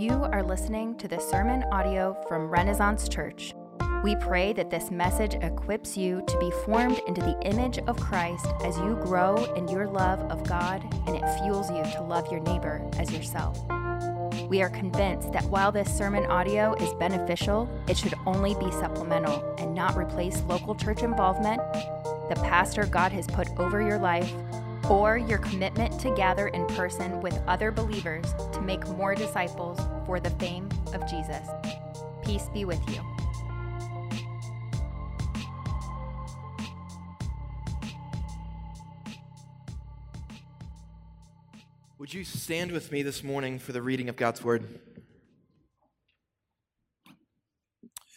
You are listening to the sermon audio from Renaissance Church. We pray that this message equips you to be formed into the image of Christ as you grow in your love of God, and it fuels you to love your neighbor as yourself. We are convinced that while this sermon audio is beneficial, it should only be supplemental and not replace local church involvement, the pastor God has put over your life, or your commitment to gather in person with other believers to make more disciples for the fame of Jesus. Peace be with you. Would you stand with me this morning for the reading of God's Word?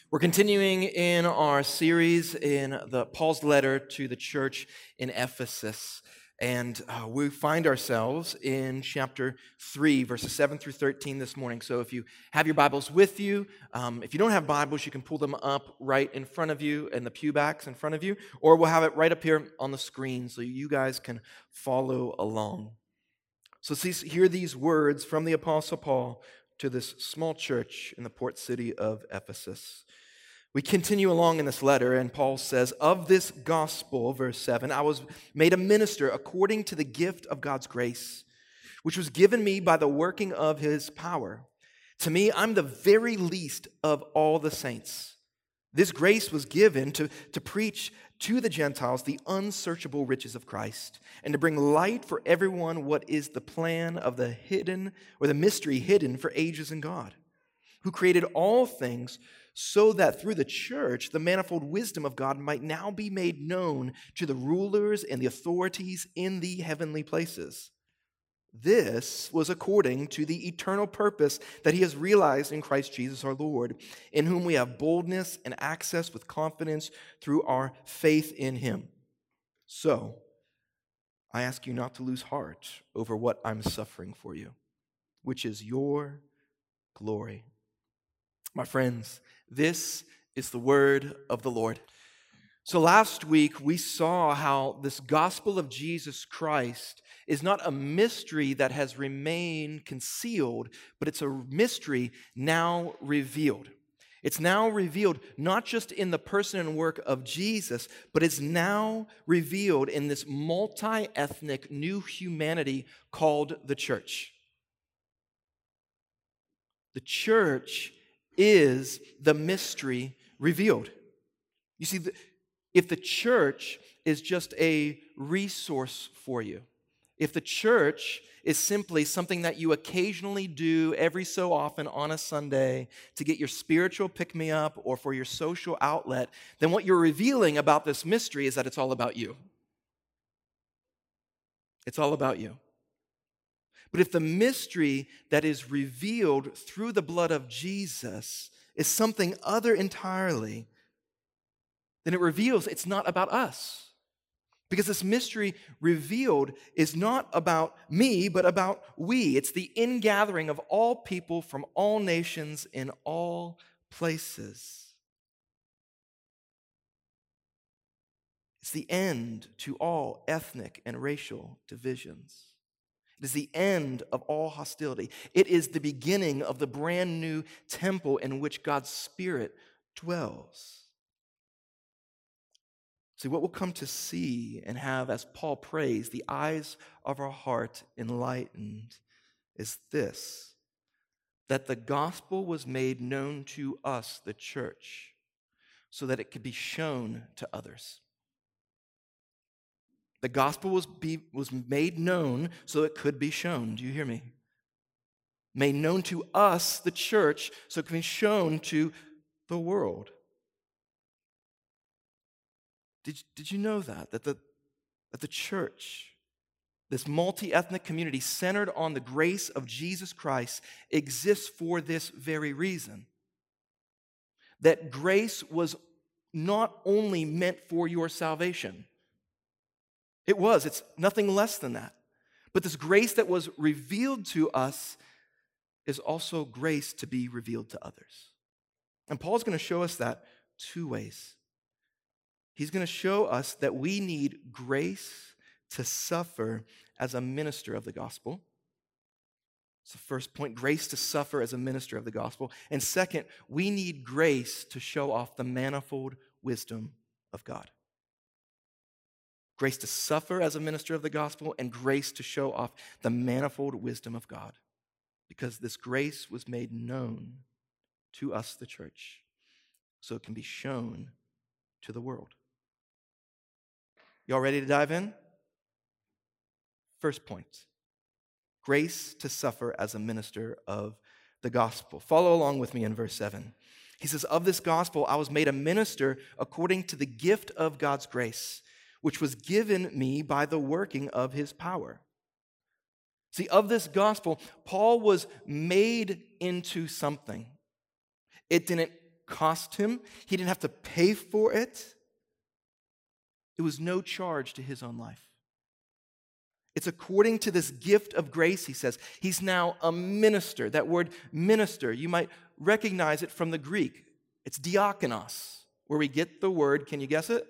We're continuing in our series in Paul's letter to the church in Ephesus. And we find ourselves in chapter 3, verses 7 through 13 this morning. So if you have your Bibles with you, if you don't have Bibles, you can pull them up right in front of you in the pew backs in front of you, or we'll have it right up here on the screen so you guys can follow along. So hear these words from the Apostle Paul to this small church in the port city of Ephesus. We continue along in this letter, and Paul says, "Of this gospel," verse 7, "I was made a minister according to the gift of God's grace, which was given me by the working of his power. To me, I'm the very least of all the saints. This grace was given to preach to the Gentiles the unsearchable riches of Christ, and to bring light for everyone what is the plan of the hidden, or the mystery hidden for ages in God, who created all things, so that through the church, the manifold wisdom of God might now be made known to the rulers and the authorities in the heavenly places. This was according to the eternal purpose that he has realized in Christ Jesus our Lord, in whom we have boldness and access with confidence through our faith in him. So, I ask you not to lose heart over what I'm suffering for you, which is your glory." My friends, this is the word of the Lord. So last week, we saw how this gospel of Jesus Christ is not a mystery that has remained concealed, but it's a mystery now revealed. It's now revealed not just in the person and work of Jesus, but it's now revealed in this multi-ethnic new humanity called the church. The church is the mystery revealed. You see, if the church is just a resource for you, if the church is simply something that you occasionally do every so often on a Sunday to get your spiritual pick-me-up or for your social outlet, then what you're revealing about this mystery is that it's all about you. It's all about you. But if the mystery that is revealed through the blood of Jesus is something other entirely, then it reveals it's not about us. Because this mystery revealed is not about me, but about we. It's the ingathering of all people from all nations in all places. It's the end to all ethnic and racial divisions. It is the end of all hostility. It is the beginning of the brand new temple in which God's Spirit dwells. See, what we'll come to see and have, as Paul prays, the eyes of our heart enlightened, is this: that the gospel was made known to us, the church, so that it could be shown to others. The gospel was made known so it could be shown. Do you hear me? Made known to us, the church, so it can be shown to the world. Did you know that the church, this multi-ethnic community centered on the grace of Jesus Christ, exists for this very reason? That grace was not only meant for your salvation. It's nothing less than that. But this grace that was revealed to us is also grace to be revealed to others. And Paul's going to show us that two ways. He's going to show us that we need grace to suffer as a minister of the gospel. So first point, grace to suffer as a minister of the gospel. And second, we need grace to show off the manifold wisdom of God. Grace to suffer as a minister of the gospel and grace to show off the manifold wisdom of God, because this grace was made known to us, the church, so it can be shown to the world. Y'all ready to dive in? First point, grace to suffer as a minister of the gospel. Follow along with me in verse 7. He says, of this gospel I was made a minister according to the gift of God's grace, which was given me by the working of his power. See, of this gospel, Paul was made into something. It didn't cost him. He didn't have to pay for it. It was no charge to his own life. It's according to this gift of grace, he says. He's now a minister. That word minister, you might recognize it from the Greek. It's diakonos, where we get the word, can you guess it?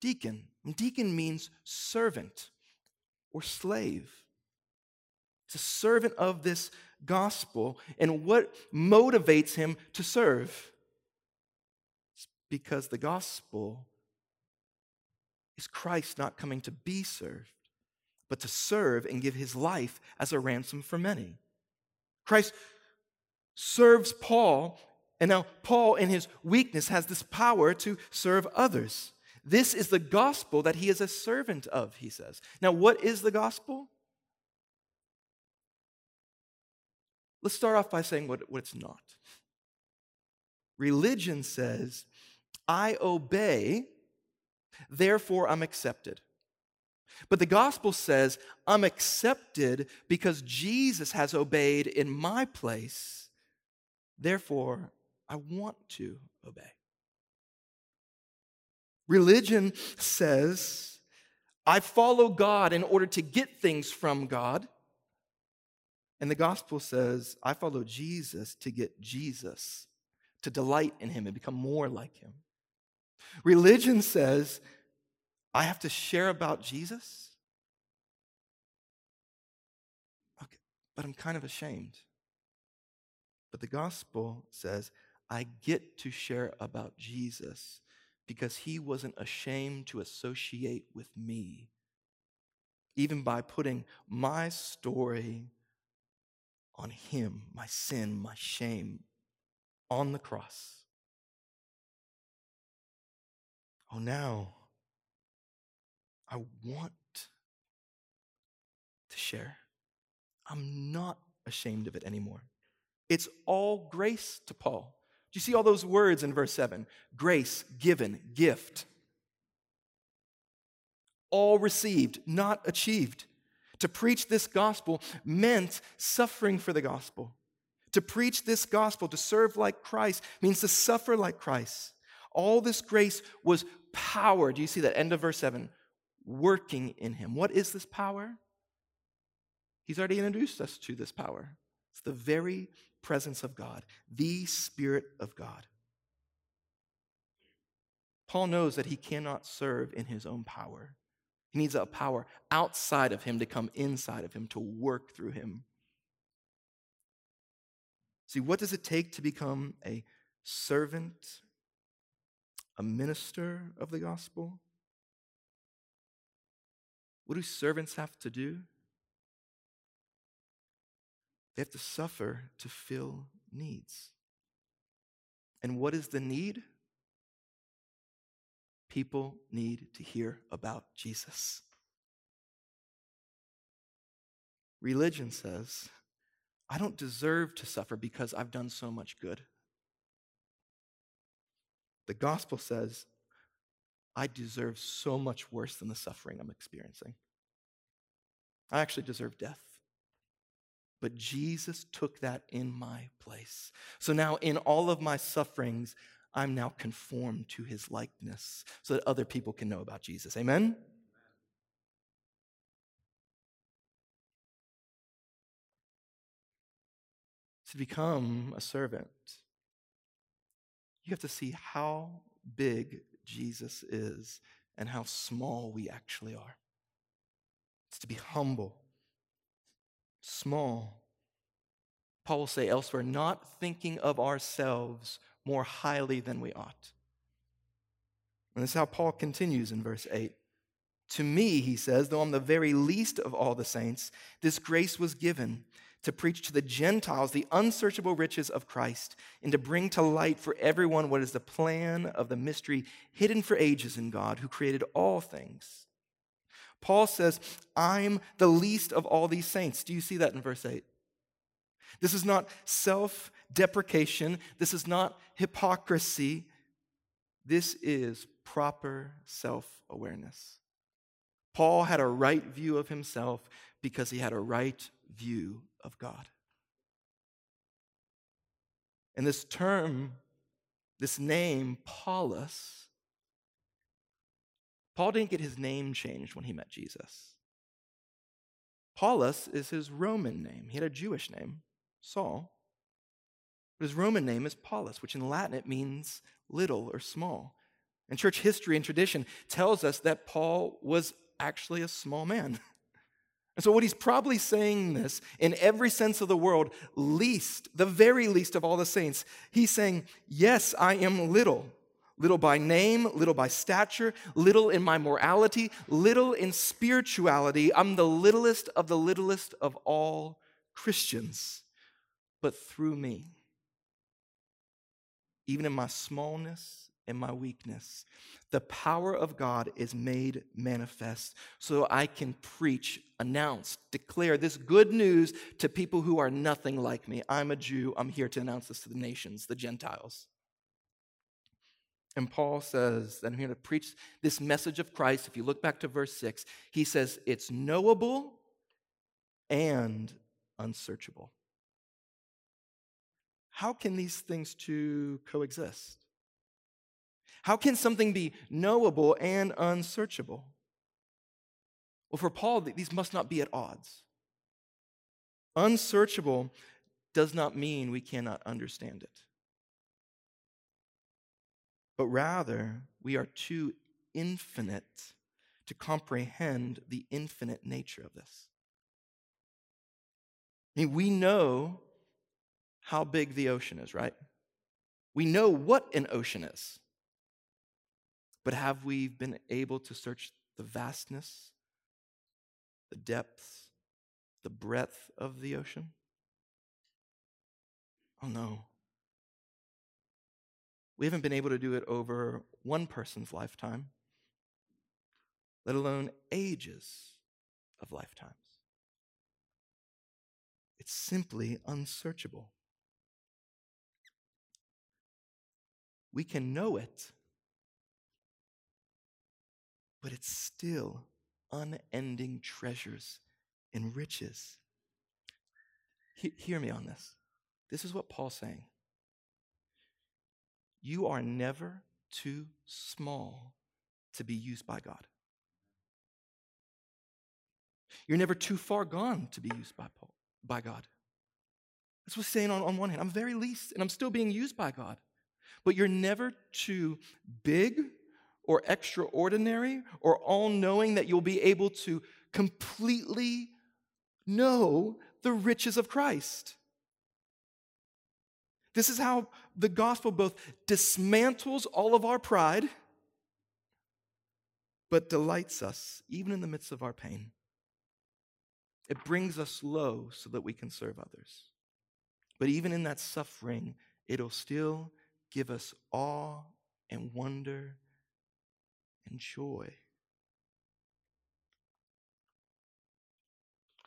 Deacon. Deacon means servant or slave. It's a servant of this gospel. And what motivates him to serve? It's because the gospel is Christ not coming to be served, but to serve and give his life as a ransom for many. Christ serves Paul, and now Paul in his weakness has this power to serve others. This is the gospel that he is a servant of, he says. Now, what is the gospel? Let's start off by saying what it's not. Religion says, I obey, therefore I'm accepted. But the gospel says, I'm accepted because Jesus has obeyed in my place, therefore I want to obey. Religion says, I follow God in order to get things from God. And the gospel says, I follow Jesus to get Jesus, to delight in him and become more like him. Religion says, I have to share about Jesus. Okay, but I'm kind of ashamed. But the gospel says, I get to share about Jesus because he wasn't ashamed to associate with me, even by putting my story on him, my sin, my shame, on the cross. Oh, now I want to share. I'm not ashamed of it anymore. It's all grace to Paul. Do you see all those words in verse 7? Grace, given, gift. All received, not achieved. To preach this gospel meant suffering for the gospel. To preach this gospel, to serve like Christ, means to suffer like Christ. All this grace was power. Do you see that? End of verse 7. Working in him. What is this power? He's already introduced us to this power. It's the very presence of God, the Spirit of God. Paul knows that he cannot serve in his own power. He needs a power outside of him to come inside of him, to work through him. See, what does it take to become a servant, a minister of the gospel? What do servants have to do? They have to suffer to fill needs. And what is the need? People need to hear about Jesus. Religion says, I don't deserve to suffer because I've done so much good. The gospel says, I deserve so much worse than the suffering I'm experiencing. I actually deserve death. But Jesus took that in my place. So now in all of my sufferings, I'm now conformed to his likeness so that other people can know about Jesus. Amen? To become a servant, you have to see how big Jesus is and how small we actually are. It's to be humble, small, Paul will say elsewhere, not thinking of ourselves more highly than we ought. And this is how Paul continues in verse 8. To me, he says, though I'm the very least of all the saints, this grace was given to preach to the Gentiles the unsearchable riches of Christ and to bring to light for everyone what is the plan of the mystery hidden for ages in God who created all things. Paul says, I'm the least of all these saints. Do you see that in verse 8? This is not self-deprecation. This is not hypocrisy. This is proper self-awareness. Paul had a right view of himself because he had a right view of God. And this term, this name, Paulus, Paul didn't get his name changed when he met Jesus. Paulus is his Roman name. He had a Jewish name, Saul. But his Roman name is Paulus, which in Latin it means little or small. And church history and tradition tells us that Paul was actually a small man. And so what he's probably saying this, in every sense of the word, least, the very least of all the saints, he's saying, yes, I am little. Little by name, little by stature, little in my morality, little in spirituality. I'm the littlest of all Christians, but through me. Even in my smallness and my weakness, the power of God is made manifest so I can preach, announce, declare this good news to people who are nothing like me. I'm a Jew. I'm here to announce this to the nations, the Gentiles. And Paul says that I'm here to preach this message of Christ. If you look back to verse 6, he says it's knowable and unsearchable. How can these things two coexist? How can something be knowable and unsearchable? Well, for Paul, these must not be at odds. Unsearchable does not mean we cannot understand it. But rather, we are too infinite to comprehend the infinite nature of this. I mean, we know how big the ocean is, right? We know what an ocean is. But have we been able to search the vastness, the depths, the breadth of the ocean? Oh, no. We haven't been able to do it over one person's lifetime, let alone ages of lifetimes. It's simply unsearchable. We can know it, but it's still unending treasures and riches. Hear me on this. This is what Paul's saying. You are never too small to be used by God. You're never too far gone to be used by God. That's what's saying on one hand. I'm very least, and I'm still being used by God. But you're never too big or extraordinary or all-knowing that you'll be able to completely know the riches of Christ. This is how the gospel both dismantles all of our pride, but delights us, even in the midst of our pain. It brings us low so that we can serve others. But even in that suffering, it'll still give us awe and wonder and joy.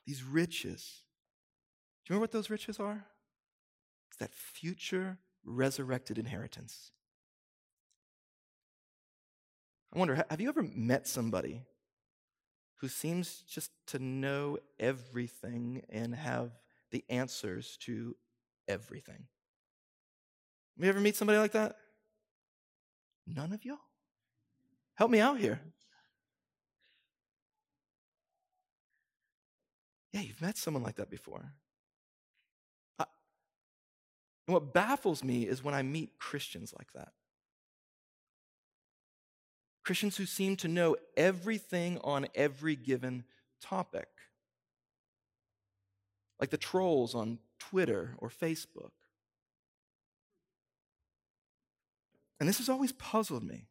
These riches, do you remember what those riches are? That future resurrected inheritance. I wonder, have you ever met somebody who seems just to know everything and have the answers to everything? Have you ever met somebody like that? None of y'all? Help me out here. Yeah, you've met someone like that before. And what baffles me is when I meet Christians like that. Christians who seem to know everything on every given topic. Like the trolls on Twitter or Facebook. And this has always puzzled me.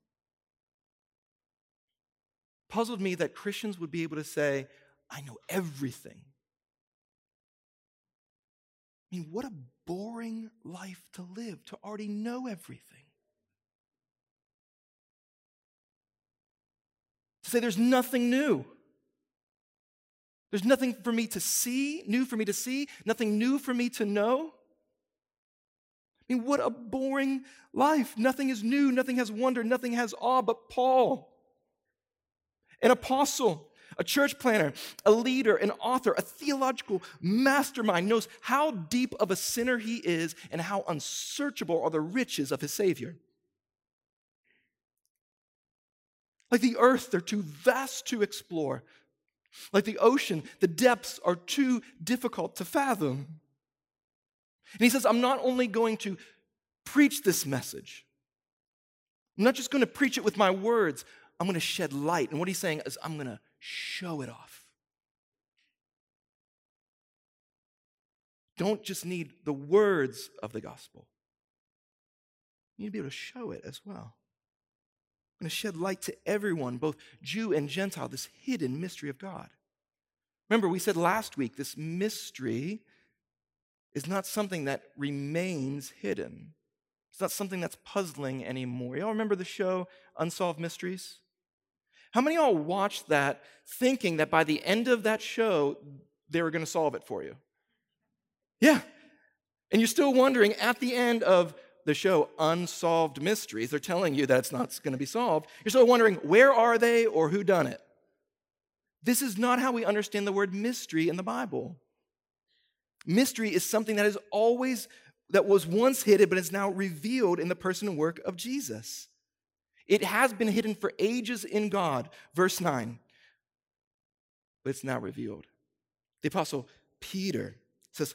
Puzzled me that Christians would be able to say, I know everything. I mean, what a boring life to live, to already know everything. To say there's nothing new. There's nothing for me to see, new for me to see, nothing new for me to know. I mean, what a boring life. Nothing is new, nothing has wonder, nothing has awe, but Paul, an apostle, a church planner, a leader, an author, a theological mastermind, knows how deep of a sinner he is and how unsearchable are the riches of his Savior. Like the earth, they're too vast to explore. Like the ocean, the depths are too difficult to fathom. And he says, I'm not only going to preach this message. I'm not just going to preach it with my words. I'm going to shed light. And what he's saying is, I'm going to show it off. Don't just need the words of the gospel. You need to be able to show it as well. I'm going to shed light to everyone, both Jew and Gentile, this hidden mystery of God. Remember, we said last week, this mystery is not something that remains hidden. It's not something that's puzzling anymore. Y'all remember the show, Unsolved Mysteries? How many of y'all watched that thinking that by the end of that show, they were going to solve it for you? Yeah. And you're still wondering, at the end of the show, Unsolved Mysteries, they're telling you that it's not going to be solved. You're still wondering, where are they or who done it? This is not how we understand the word mystery in the Bible. Mystery is something that was once hidden, but is now revealed in the person and work of Jesus. It has been hidden for ages in God, verse 9, but it's now revealed. The Apostle Peter says,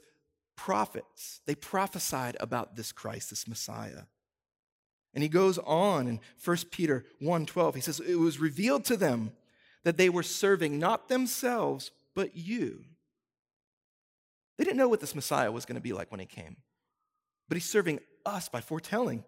prophets, they prophesied about this Christ, this Messiah. And he goes on in 1 Peter 1:12, he says, it was revealed to them that they were serving not themselves, but you. They didn't know what this Messiah was going to be like when he came. But he's serving us by foretelling.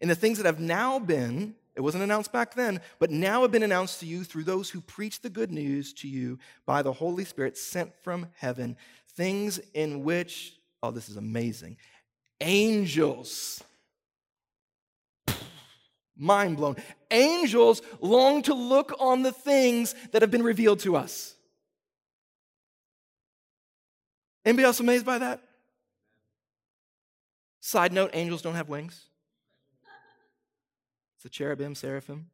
And the things that have now been, it wasn't announced back then, but now have been announced to you through those who preach the good news to you by the Holy Spirit sent from heaven, things in which, oh, this is amazing, angels, mind blown, angels long to look on the things that have been revealed to us. Anybody else amazed by that? Side note, angels don't have wings. It's a cherubim, seraphim.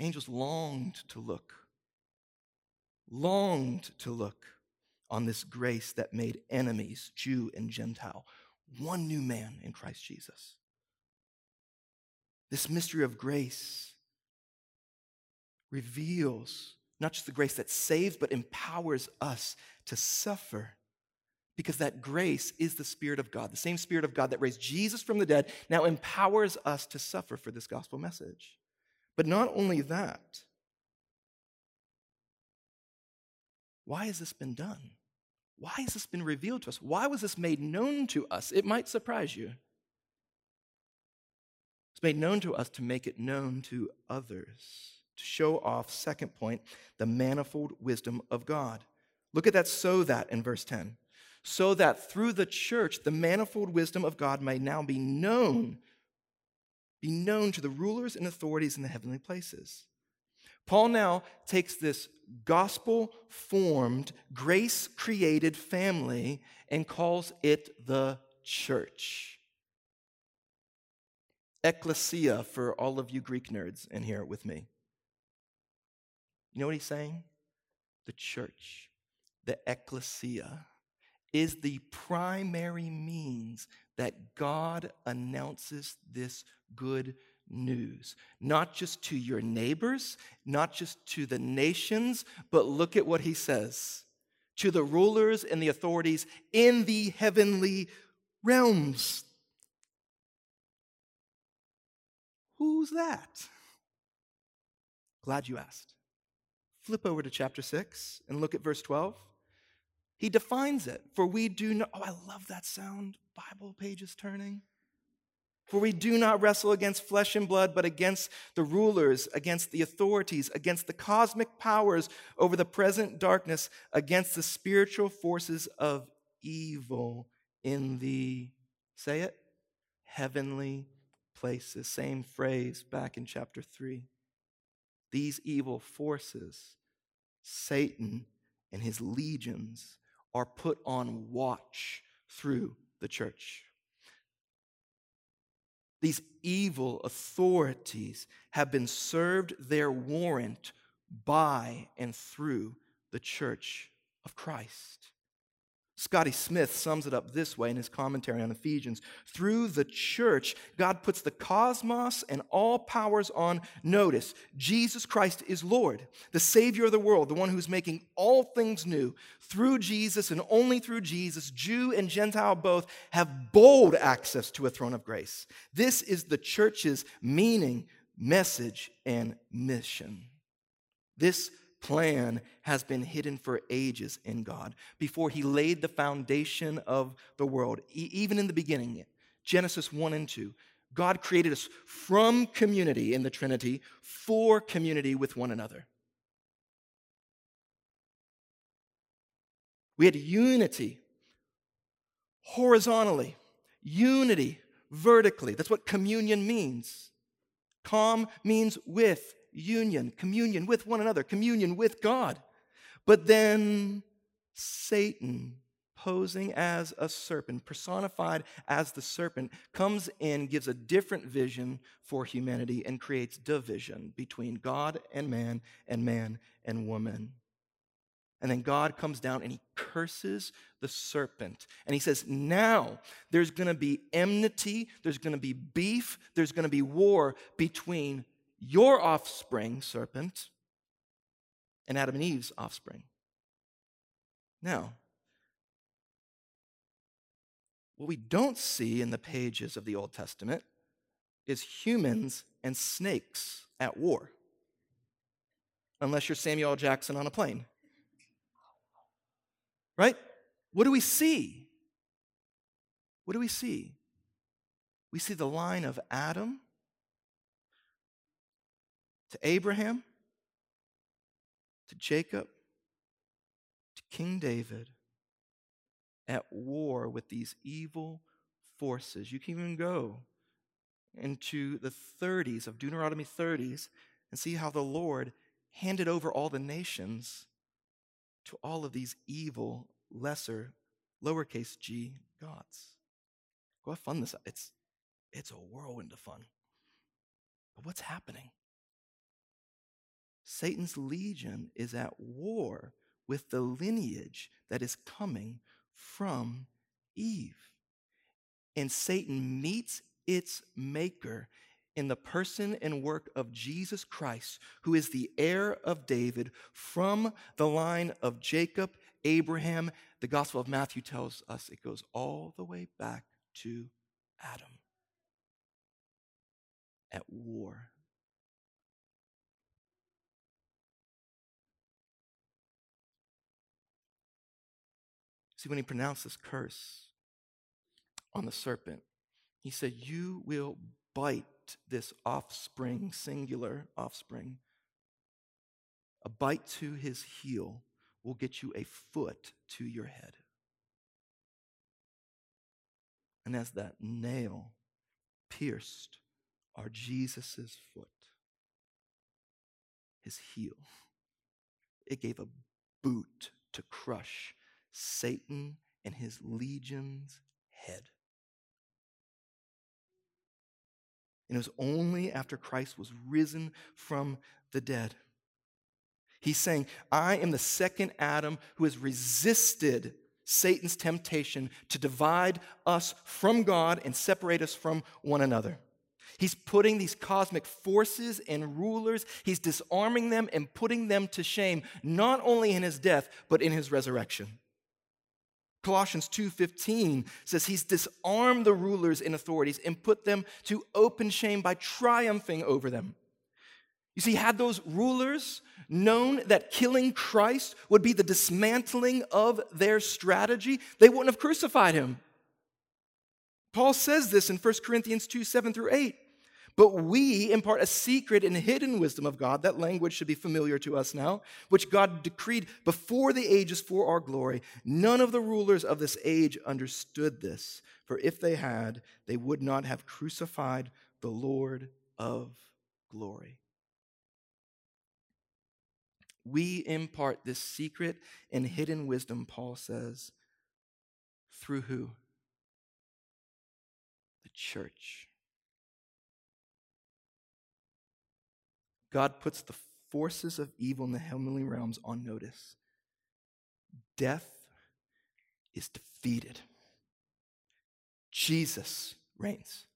Angels longed to look on this grace that made enemies, Jew and Gentile, one new man in Christ Jesus. This mystery of grace reveals not just the grace that saves, but empowers us to suffer. Because that grace is the Spirit of God. The same Spirit of God that raised Jesus from the dead now empowers us to suffer for this gospel message. But not only that, why has this been done? Why has this been revealed to us? Why was this made known to us? It might surprise you. It's made known to us to make it known to others, to show off, second point, the manifold wisdom of God. Look at that so that in verse 10. So that through the church, the manifold wisdom of God may now be known to the rulers and authorities in the heavenly places. Paul now takes this gospel-formed, grace-created family and calls it the church. Ekklesia, for all of you Greek nerds in here with me. You know what he's saying? The church, the ekklesia, is the primary means that God announces this good news. Not just to your neighbors, not just to the nations, but look at what he says. To the rulers and the authorities in the heavenly realms. Who's that? Glad you asked. Flip over to chapter 6 and look at verse 12. He defines it. For we do not, oh, I love that sound, Bible pages turning. For we do not wrestle against flesh and blood, but against the rulers, against the authorities, against the cosmic powers over the present darkness, against the spiritual forces of evil in the, say it, heavenly places. Same phrase back in chapter 3. These evil forces, Satan and his legions, are put on watch through the church. These evil authorities have been served their warrant by and through the church of Christ. Scotty Smith sums it up this way in his commentary on Ephesians. Through the church, God puts the cosmos and all powers on notice. Jesus Christ is Lord, the Savior of the world, the one who's making all things new. Through Jesus and only through Jesus, Jew and Gentile both have bold access to a throne of grace. This is the church's meaning, message, and mission. This plan has been hidden for ages in God before he laid the foundation of the world. Even in the beginning, Genesis 1 and 2, God created us from community in the Trinity for community with one another. We had unity horizontally, unity vertically. That's what communion means. Com means with. Union, communion with one another, communion with God. But then Satan, posing as a serpent, personified as the serpent, comes in, gives a different vision for humanity, and creates division between God and man, and man and woman. And then God comes down and he curses the serpent. And he says, now there's going to be enmity, there's going to be beef, there's going to be war between your offspring, serpent, and Adam and Eve's offspring. Now, what we don't see in the pages of the Old Testament is humans and snakes at war, unless you're Samuel L. Jackson on a plane. Right? What do we see? What do we see? We see the line of Adam to Abraham, to Jacob, to King David, at war with these evil forces. You can even go into the 30s of Deuteronomy 30s and see how the Lord handed over all the nations to all of these evil, lesser, lowercase g gods. Go have fun this. It's a whirlwind of fun. But what's happening? Satan's legion is at war with the lineage that is coming from Eve. And Satan meets its maker in the person and work of Jesus Christ, who is the heir of David from the line of Jacob, Abraham. The Gospel of Matthew tells us it goes all the way back to Adam. At war. See, when he pronounced this curse on the serpent, he said, you will bite this offspring, singular offspring. A bite to his heel will get you a foot to your head. And as that nail pierced our Jesus' foot, his heel, it gave a boot to crush Satan and his legion's head. And it was only after Christ was risen from the dead. He's saying, I am the second Adam who has resisted Satan's temptation to divide us from God and separate us from one another. He's putting these cosmic forces and rulers, he's disarming them and putting them to shame, not only in his death, but in his resurrection. Colossians 2:15 says he's disarmed the rulers and authorities and put them to open shame by triumphing over them. You see, had those rulers known that killing Christ would be the dismantling of their strategy, they wouldn't have crucified him. Paul says this in 1 Corinthians 2, 7 through 8. But we impart a secret and hidden wisdom of God. That language should be familiar to us now, which God decreed before the ages for our glory. None of the rulers of this age understood this, for if they had, they would not have crucified the Lord of glory. We impart this secret and hidden wisdom, Paul says, through who? The church. God puts the forces of evil in the heavenly realms on notice. Death is defeated. Jesus reigns.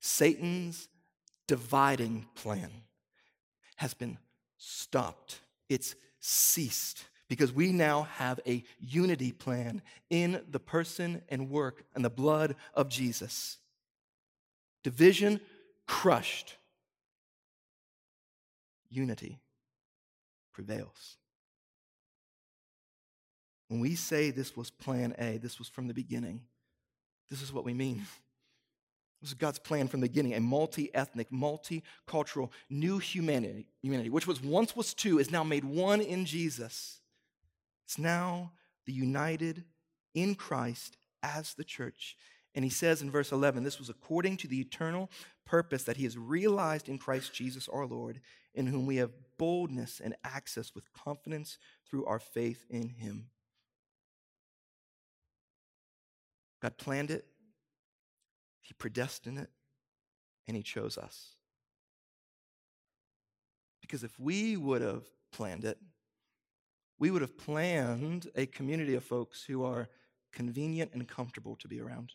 Satan's dividing plan has been stopped. It's ceased because we now have a unity plan in the person and work and the blood of Jesus. Division crushed. Unity prevails. When we say this was plan A, this was from the beginning, this is what we mean. This is God's plan from the beginning, a multi-ethnic, multicultural, new humanity, which was once was two, is now made one in Jesus. It's now the united in Christ as the church. And he says in verse 11, this was according to the eternal purpose that he has realized in Christ Jesus our Lord, in whom we have boldness and access with confidence through our faith in him. God planned it, he predestined it, and he chose us. Because if we would have planned it, we would have planned a community of folks who are convenient and comfortable to be around.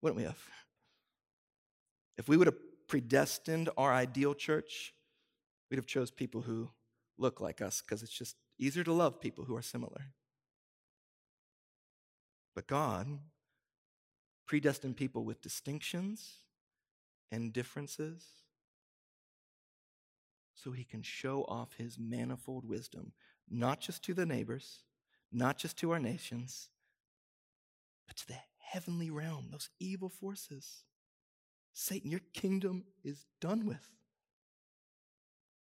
Wouldn't we have? If we would have predestined our ideal church, we'd have chose people who look like us because it's just easier to love people who are similar. But God predestined people with distinctions and differences so he can show off his manifold wisdom, not just to the neighbors, not just to our nations, but to the heavenly realm, those evil forces. Satan, your kingdom is done with.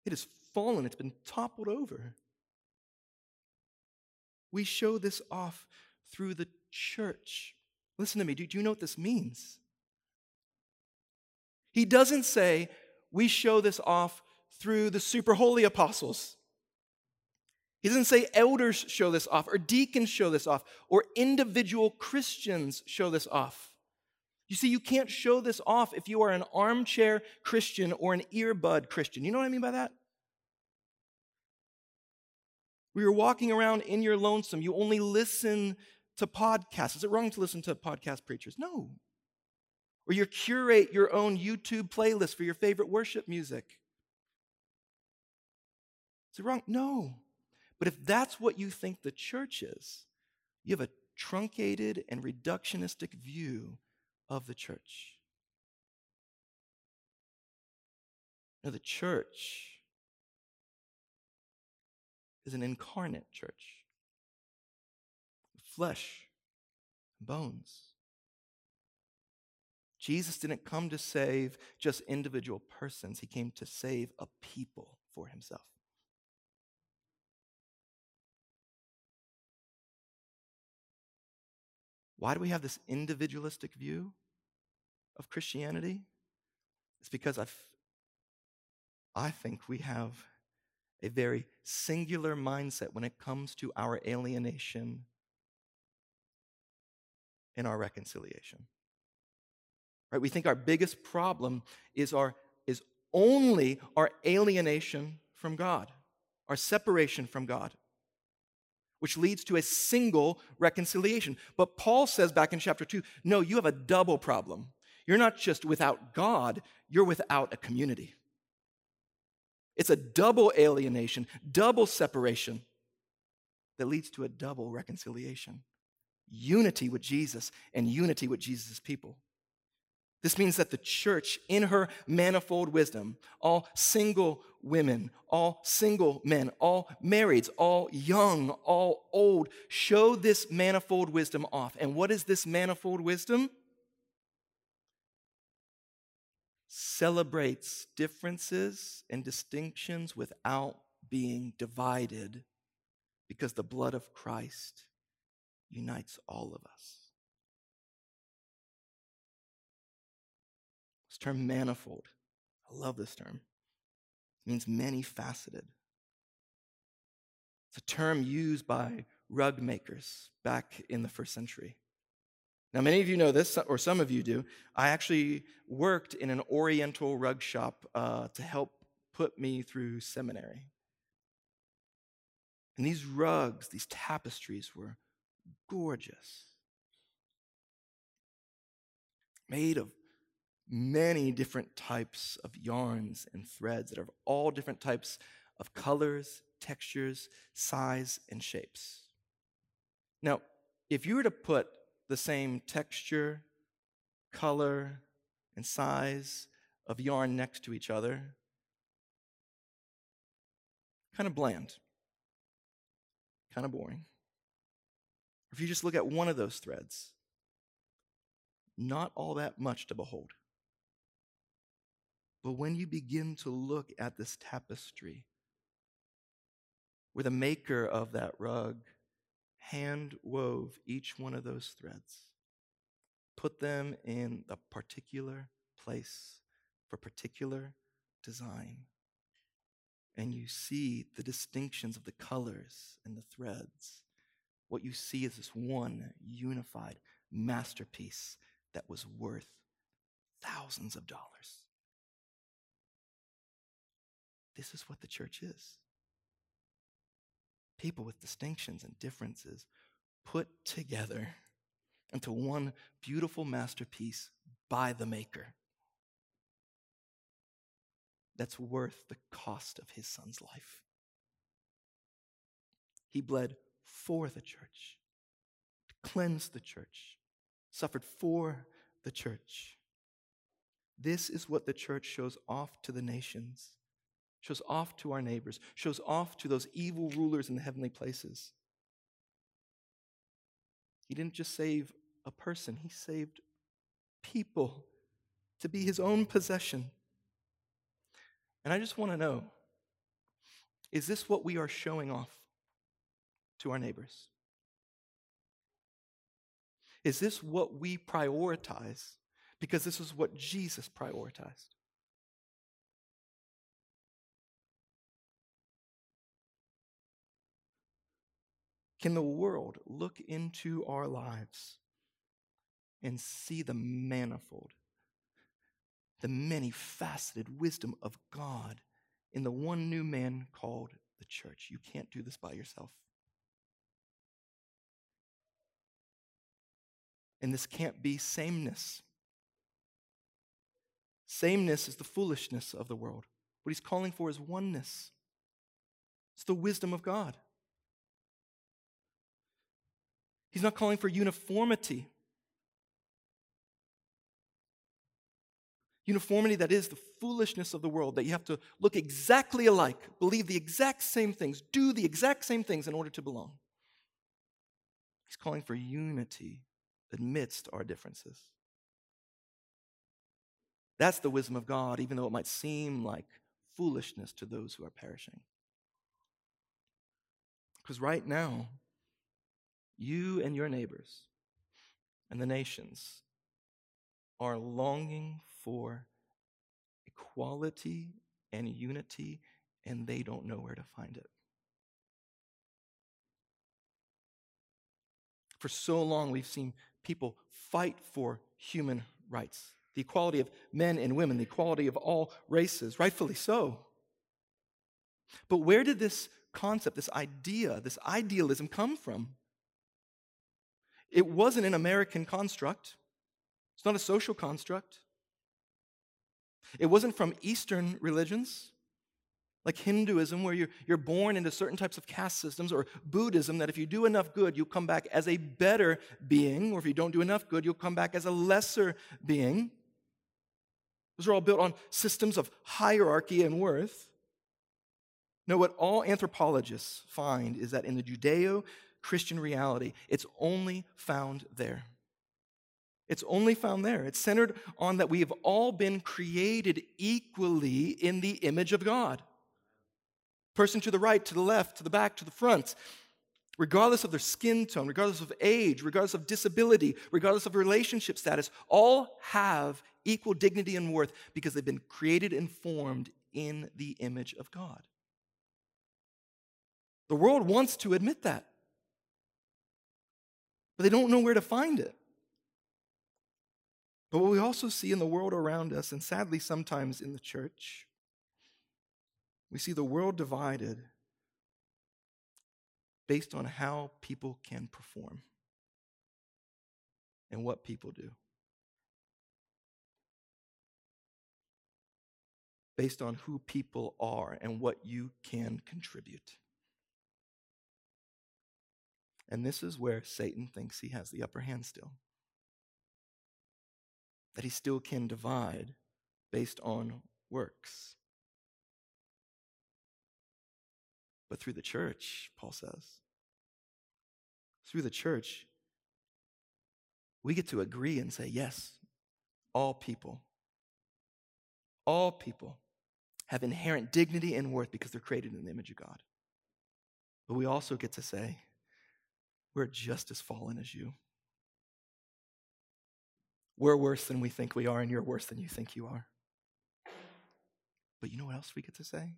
It has fallen. It's been toppled over. We show this off through the church. Listen to me. Do you know what this means? He doesn't say we show this off through the super holy apostles. He doesn't say elders show this off or deacons show this off or individual Christians show this off. You see, you can't show this off if you are an armchair Christian or an earbud Christian. You know what I mean by that? We were walking around in your lonesome. You only listen to podcasts. Is it wrong to listen to podcast preachers? No. Or you curate your own YouTube playlist for your favorite worship music. Is it wrong? No. But if that's what you think the church is, you have a truncated and reductionistic view of the church. Now, the church is an incarnate church, flesh, bones. Jesus didn't come to save just individual persons. He came to save a people for himself. Why do we have this individualistic view of Christianity? It's because I think we have a very singular mindset when it comes to our alienation and our reconciliation. Right? We think our biggest problem is only our alienation from God, our separation from God, which leads to a single reconciliation. But Paul says back in chapter 2, no, you have a double problem. You're not just without God, you're without a community. It's a double alienation, double separation that leads to a double reconciliation. Unity with Jesus and unity with Jesus' people. This means that the church, in her manifold wisdom, all single women, all single men, all marrieds, all young, all old, show this manifold wisdom off. And what is this manifold wisdom? Celebrates differences and distinctions without being divided, because the blood of Christ unites all of us. This term manifold, I love this term. It means many-faceted. It's a term used by rug makers back in the first century. Now, many of you know this, or some of you do. I actually worked in an Oriental rug shop to help put me through seminary. And these rugs, these tapestries were gorgeous, made of many different types of yarns and threads that are all different types of colors, textures, size, and shapes. Now, if you were to put the same texture, color, and size of yarn next to each other, kind of bland, kind of boring. If you just look at one of those threads, not all that much to behold. But when you begin to look at this tapestry, where the maker of that rug hand wove each one of those threads, put them in a particular place for particular design, and you see the distinctions of the colors and the threads, what you see is this one unified masterpiece that was worth thousands of dollars. This is what the church is. People with distinctions and differences put together into one beautiful masterpiece by the maker that's worth the cost of his son's life. He bled for the church, cleansed the church, suffered for the church. This is what the church shows off to the nations, shows off to our neighbors, shows off to those evil rulers in the heavenly places. He didn't just save a person, he saved people to be his own possession. And I just want to know, is this what we are showing off to our neighbors? Is this what we prioritize? Because this is what Jesus prioritized. Can the world look into our lives and see the manifold, the many-faceted wisdom of God in the one new man called the church? You can't do this by yourself. And this can't be sameness. Sameness is the foolishness of the world. What he's calling for is oneness. It's the wisdom of God. He's not calling for uniformity. Uniformity that is the foolishness of the world, that you have to look exactly alike, believe the exact same things, do the exact same things in order to belong. He's calling for unity amidst our differences. That's the wisdom of God, even though it might seem like foolishness to those who are perishing. Because right now, you and your neighbors and the nations are longing for equality and unity, and they don't know where to find it. For so long, we've seen people fight for human rights, the equality of men and women, the equality of all races, rightfully so. But where did this concept, this idea, this idealism come from? It wasn't an American construct. It's not a social construct. It wasn't from Eastern religions, like Hinduism, where you're born into certain types of caste systems, or Buddhism, that if you do enough good, you'll come back as a better being, or if you don't do enough good, you'll come back as a lesser being. Those are all built on systems of hierarchy and worth. No, what all anthropologists find is that in the Judeo-Christian reality, it's only found there. It's only found there. It's centered on that we have all been created equally in the image of God. Person to the right, to the left, to the back, to the front. Regardless of their skin tone, regardless of age, regardless of disability, regardless of relationship status, all have equal dignity and worth because they've been created and formed in the image of God. The world wants to admit that, but they don't know where to find it. But what we also see in the world around us, and sadly sometimes in the church, we see the world divided based on how people can perform and what people do. Based on who people are and what you can contribute. And this is where Satan thinks he has the upper hand still. That he still can divide based on works. But through the church, Paul says, through the church, we get to agree and say, yes, all people have inherent dignity and worth because they're created in the image of God. But we also get to say, we're just as fallen as you. We're worse than we think we are, and you're worse than you think you are. But you know what else we get to say?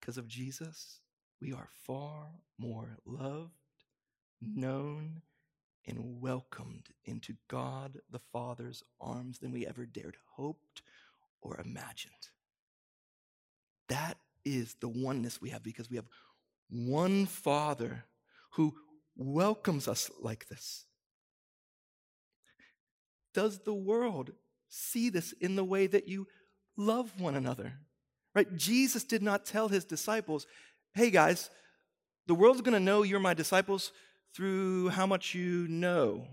Because of Jesus, we are far more loved, known, and welcomed into God the Father's arms than we ever dared hoped or imagined. That is the oneness we have because we have one Father who welcomes us like this. Does the world see this in the way that you love one another? Right? Jesus did not tell his disciples, hey guys, the world's going to know you're my disciples through how much you know.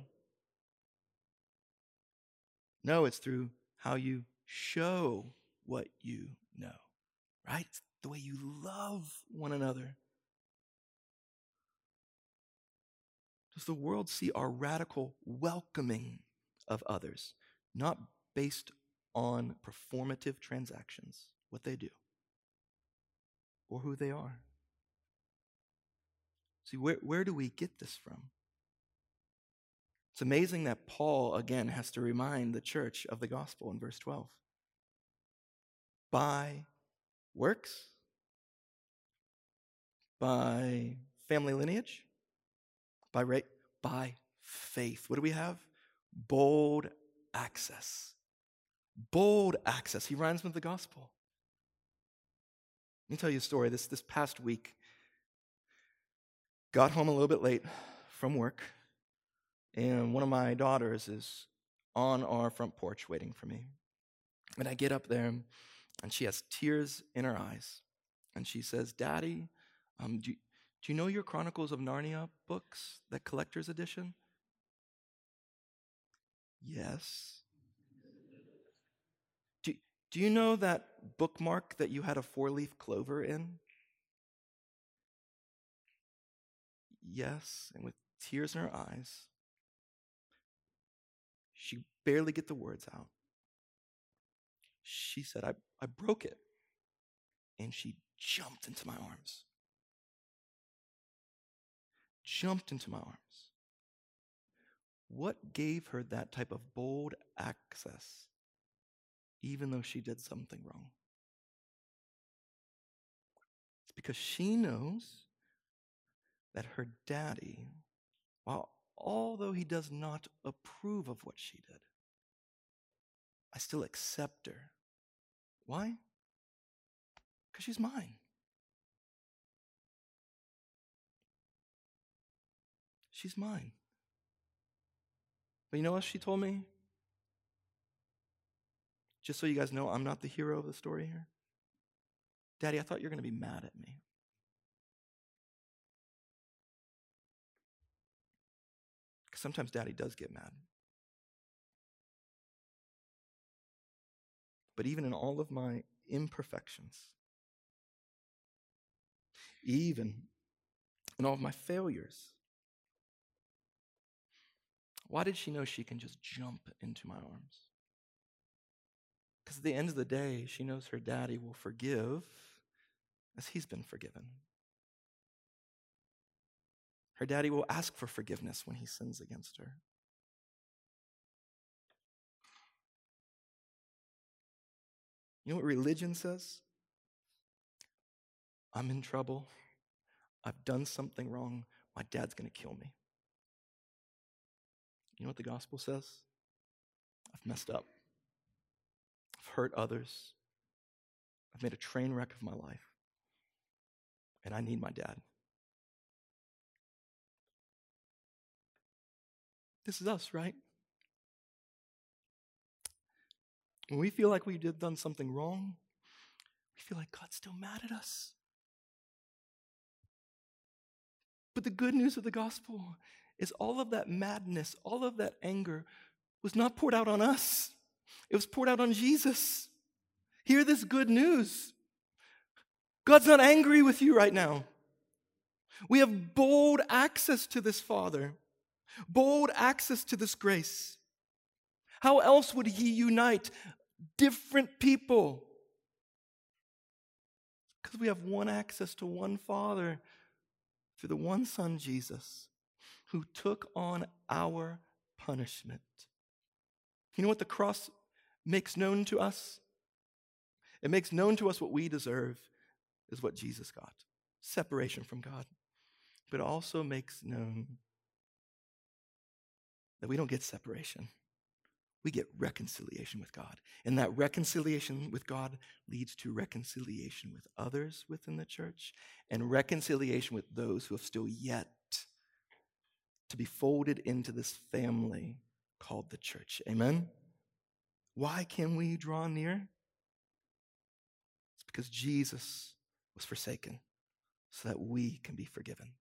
No, it's through how you show what you know, right? It's the way you love one another. Does the world see our radical welcoming of others, not based on performative transactions, what they do, or who they are? See, where do we get this from? It's amazing that Paul, again, has to remind the church of the gospel in verse 12. By works? By family lineage? By faith. What do we have? Bold access. Bold access. He rhymes with the gospel. Let me tell you a story. This past week, got home a little bit late from work, and one of my daughters is on our front porch waiting for me. And I get up there, and she has tears in her eyes. And she says, Daddy, do you know your Chronicles of Narnia books, the collector's edition? Yes. Do you know that bookmark that you had a four-leaf clover in? Yes, and with tears in her eyes, she barely get the words out. She said, I broke it. And she jumped into my arms. Jumped into my arms. What gave her that type of bold access, even though she did something wrong? It's because she knows that her daddy, although he does not approve of what she did, I still accept her. Why? Because she's mine. She's mine. But you know what she told me? Just so you guys know, I'm not the hero of the story here. Daddy, I thought you were going to be mad at me. Because sometimes Daddy does get mad. but even in all of my imperfections, even in all of my failures. Why did she know she can just jump into my arms? Because at the end of the day, she knows her daddy will forgive as he's been forgiven. Her daddy will ask for forgiveness when he sins against her. You know what religion says? I'm in trouble. I've done something wrong. My dad's going to kill me. You know what the gospel says? I've messed up. I've hurt others. I've made a train wreck of my life. And I need my dad. This is us, right? When we feel like we've done something wrong, we feel like God's still mad at us. But the good news of the gospel is all of that madness, all of that anger was not poured out on us. It was poured out on Jesus. Hear this good news. God's not angry with you right now. We have bold access to this Father, bold access to this grace. How else would he unite different people? Because we have one access to one Father through the one Son, Jesus, who took on our punishment. You know what the cross makes known to us? It makes known to us what we deserve is what Jesus got, separation from God. But it also makes known that we don't get separation. We get reconciliation with God. And that reconciliation with God leads to reconciliation with others within the church and reconciliation with those who have still yet to be folded into this family called the church. Amen? Why can we draw near? It's because Jesus was forsaken so that we can be forgiven.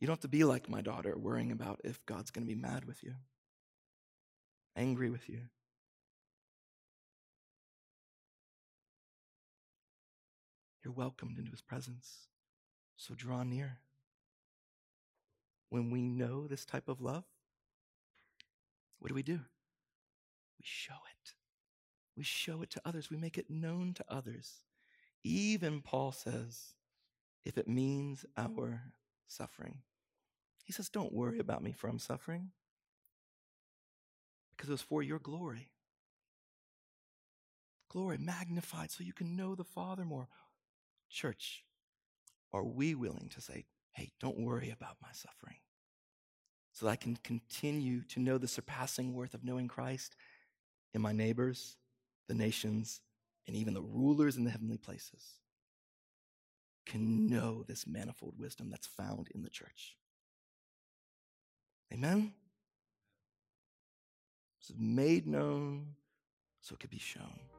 You don't have to be like my daughter, worrying about if God's going to be mad with you, angry with you. You're welcomed into his presence, so draw near. When we know this type of love, what do? We show it. We show it to others. We make it known to others. Even Paul says, if it means our suffering. He says, don't worry about me from suffering because it was for your glory. Glory magnified so you can know the Father more. Church, are we willing to say, hey, don't worry about my suffering so that I can continue to know the surpassing worth of knowing Christ in my neighbors, the nations, and even the rulers in the heavenly places can know this manifold wisdom that's found in the church. Amen? This is made known so it could be shown.